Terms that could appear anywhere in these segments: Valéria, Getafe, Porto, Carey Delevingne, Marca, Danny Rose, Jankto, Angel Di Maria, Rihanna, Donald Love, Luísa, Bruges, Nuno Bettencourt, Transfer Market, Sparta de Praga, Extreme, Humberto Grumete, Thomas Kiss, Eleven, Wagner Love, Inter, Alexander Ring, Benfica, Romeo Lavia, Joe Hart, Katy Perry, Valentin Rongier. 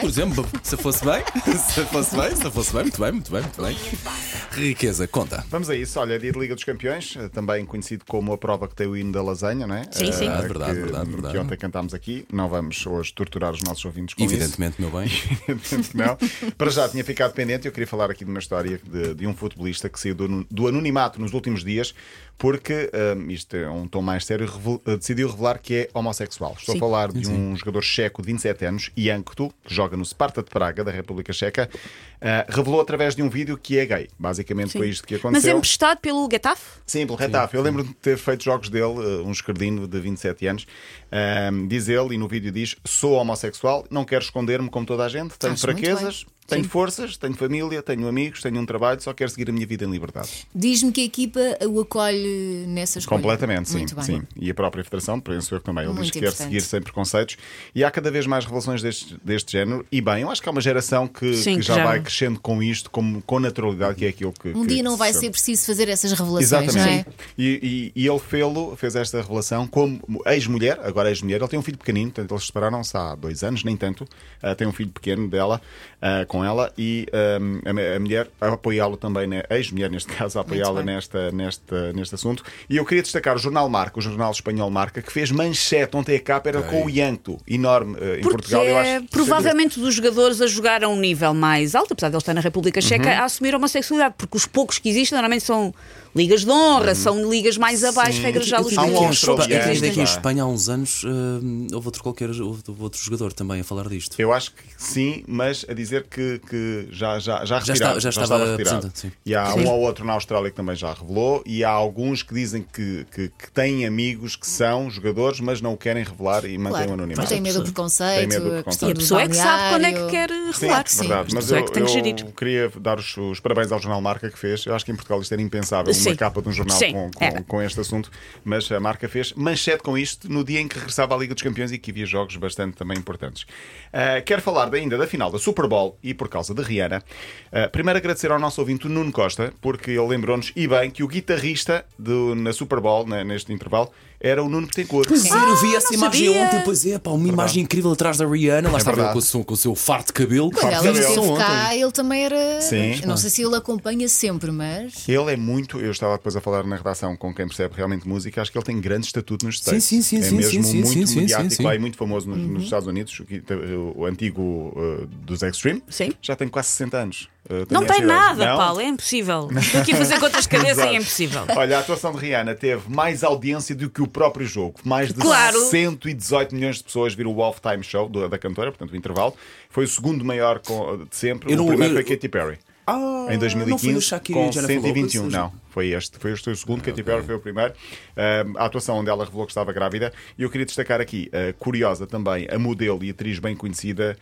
Por exemplo, se fosse bem, muito bem. Riqueza, conta. Vamos a isso, olha, dia de Liga dos Campeões, também conhecido como a prova que tem o hino da lasanha, não é? Sim, sim. Verdade. Que ontem cantámos aqui, não vamos hoje torturar os nossos ouvintes com isso. Evidentemente, meu bem. Não. Para já tinha ficado pendente, eu queria falar aqui de uma história de um futebolista que saiu do anonimato nos últimos dias, porque, isto é um tom mais sério, decidiu revelar que é homossexual. Estou a falar de um jogador checo de 27 anos, Jankto, que joga no Sparta de Praga, da República Checa, revelou através de um vídeo que é gay. Basicamente foi isto que aconteceu. Mas emprestado pelo Getafe? Sim, pelo Getafe. Eu lembro-me de ter feito jogos dele, um esquerdino de 27 anos. Diz ele, e no vídeo diz, sou homossexual, não quero esconder-me como toda a gente, tenho fraquezas, tenho forças, tenho família, tenho amigos, tenho um trabalho, só quero seguir a minha vida em liberdade. Diz-me que a equipa o acolhe nessas coisas. Completamente, sim. E a própria Federação, penso eu também. Ele diz que quer seguir sem preconceitos. E há cada vez mais revelações deste género. E bem, eu acho que há uma geração que já vai crescendo com isto, com naturalidade, que é aquilo que. Um dia não vai ser preciso fazer essas revelações. Exatamente. Não é? E ele fez esta revelação como ex-mulher, agora ex-mulher. Ele tem um filho pequenino, portanto eles separaram-se há 2 anos, nem tanto. Tem um filho pequeno dela, com ela, e a mulher a apoiá-lo também, né? A ex-mulher neste caso, a apoiá-la neste assunto. E eu queria destacar o jornal Marca, o jornal espanhol Marca, que fez manchete, ontem a capa era com o Jankto, enorme em Portugal. Eu acho provavelmente dos jogadores a jogar a um nível mais alto, apesar de ele estar na República Checa, a assumir a homossexualidade, porque os poucos que existem normalmente são ligas de honra, são ligas mais abaixo, regras já os poucos. Aqui em Espanha há uns anos houve outro jogador também a falar disto. Eu acho que sim, mas a dizer que já retirado. Já estava retirado. E há um ou outro na Austrália que também já revelou, e há alguns que dizem que têm amigos que são jogadores, mas não o querem revelar e mantêm o anonimato. Mas tem medo do preconceito. E a pessoa é que sabe quando é que quer revelar. Sim, verdade. Mas eu queria dar os parabéns ao jornal Marca que fez. Eu acho que em Portugal isto era impensável, uma capa de um jornal com este assunto, mas a Marca fez manchete com isto no dia em que regressava à Liga dos Campeões e que havia jogos bastante também importantes. Quero falar ainda da final da Super Bowl e por causa de Rihanna. Primeiro agradecer ao nosso ouvinte Nuno Costa, porque ele lembrou-nos, e bem, que o guitarrista na Super Bowl, neste intervalo, era o Nuno Bettencourt. Pois é, eu vi essa imagem ontem, pois é, pá, uma imagem incrível atrás da Rihanna, lá estava ele com o seu farto de cabelo. Ele também era, não sei se ele acompanha sempre, mas... Ele é muito... Eu estava depois a falar na redação com quem percebe realmente música, acho que ele tem grande estatuto nos Estados Unidos. É mesmo muito mediático lá e muito famoso nos Estados Unidos, o antigo dos Extreme. Sim. Já tem quase 60 anos. Não tem nada, Paulo, é impossível. Estou aqui a fazer contas de cabeça e é impossível. Olha, a atuação de Rihanna teve mais audiência do que o próprio jogo. Mais de 118 milhões de pessoas viram o halftime show da cantora, portanto o intervalo. Foi o segundo maior de sempre. O primeiro foi Katy Perry. Em 2015, com 121. Não, foi este o segundo, Katy Perry foi o primeiro. A atuação onde ela revelou que estava grávida. E eu queria destacar aqui, curiosa também, a modelo e atriz bem conhecida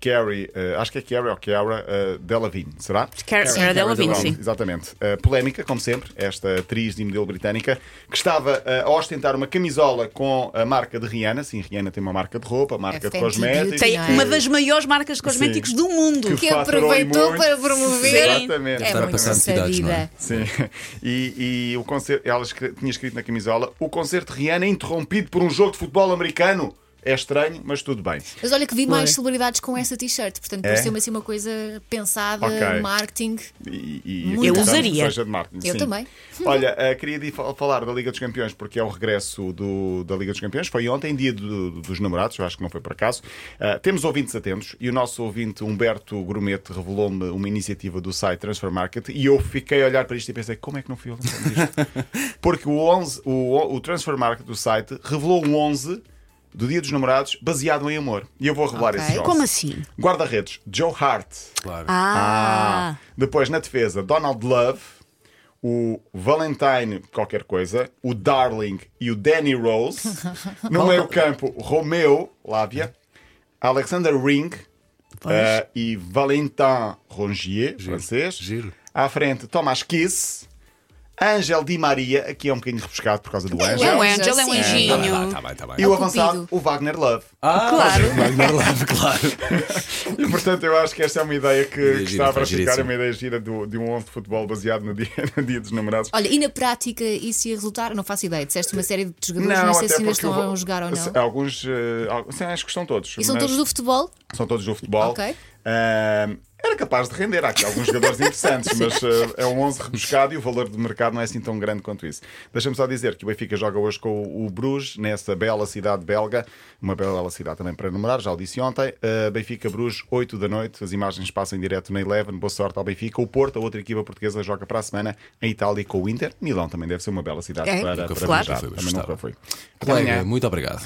Carey, acho que é Carey ou Cara Delevingne, será? Cara Delevingne, sim. Exatamente. Polémica, como sempre, esta atriz e modelo britânica que estava a ostentar uma camisola com a marca de Rihanna. Sim, Rihanna tem uma marca de roupa, marca de cosméticos. Tem uma das maiores marcas de cosméticos do mundo, que aproveitou para promover. Exatamente. É muito sabida. Sim. E o concerto, ela tinha escrito na camisola: o concerto de Rihanna é interrompido por um jogo de futebol americano. É estranho, mas tudo bem. Mas olha que vi mais celebridades com essa t-shirt. Portanto, pareceu-me assim uma coisa pensada, marketing. Eu usaria. Eu também. Olha, queria falar da Liga dos Campeões, porque é o regresso da Liga dos Campeões. Foi ontem, dia dos namorados. Eu acho que não foi por acaso. Temos ouvintes atentos. E o nosso ouvinte Humberto Grumete revelou-me uma iniciativa do site Transfer Market. E eu fiquei a olhar para isto e pensei, como é que não fui eu lançando isto? Porque o Transfer Market do site revelou um 11 do Dia dos Namorados, baseado em amor. E eu vou revelar esses jogos. Como assim? Guarda-redes, Joe Hart. Claro. Depois, na defesa, Donald Love, o Valentin qualquer coisa, o Darling e o Danny Rose. No meio-campo, Romeo Lavia, Alexander Ring e Valentin Rongier, francês. Giro. À frente, Thomas Kiss. Angel Di Maria, aqui é um bocadinho repescado por causa do Angel. O Angel é um anjinho. Tá bem. E o avançado, o Wagner Love. Claro. O Wagner Love, claro. E portanto, eu acho que esta é uma ideia que está para ficar, é uma ideia gira de um 11 de futebol baseado no dia dos namorados. Olha, e na prática isso ia resultar? Não faço ideia. Disseste uma série de jogadores, não sei se ainda estão a jogar ou não. Alguns, acho que estão todos. E são todos do futebol? São todos do futebol. Ok. Era capaz de render, há aqui alguns jogadores interessantes, mas é um 11 rebuscado e o valor de mercado não é assim tão grande quanto isso. Deixa-me só dizer que o Benfica joga hoje com o Bruges, nessa bela cidade belga, uma bela cidade também para namorar, já o disse ontem. Benfica-Bruges, 8 da noite, as imagens passam em direto na Eleven, boa sorte ao Benfica. O Porto, a outra equipa portuguesa, joga para a semana em Itália com o Inter. Milão também deve ser uma bela cidade para namorar. Claro. Nunca foi. Muito obrigado.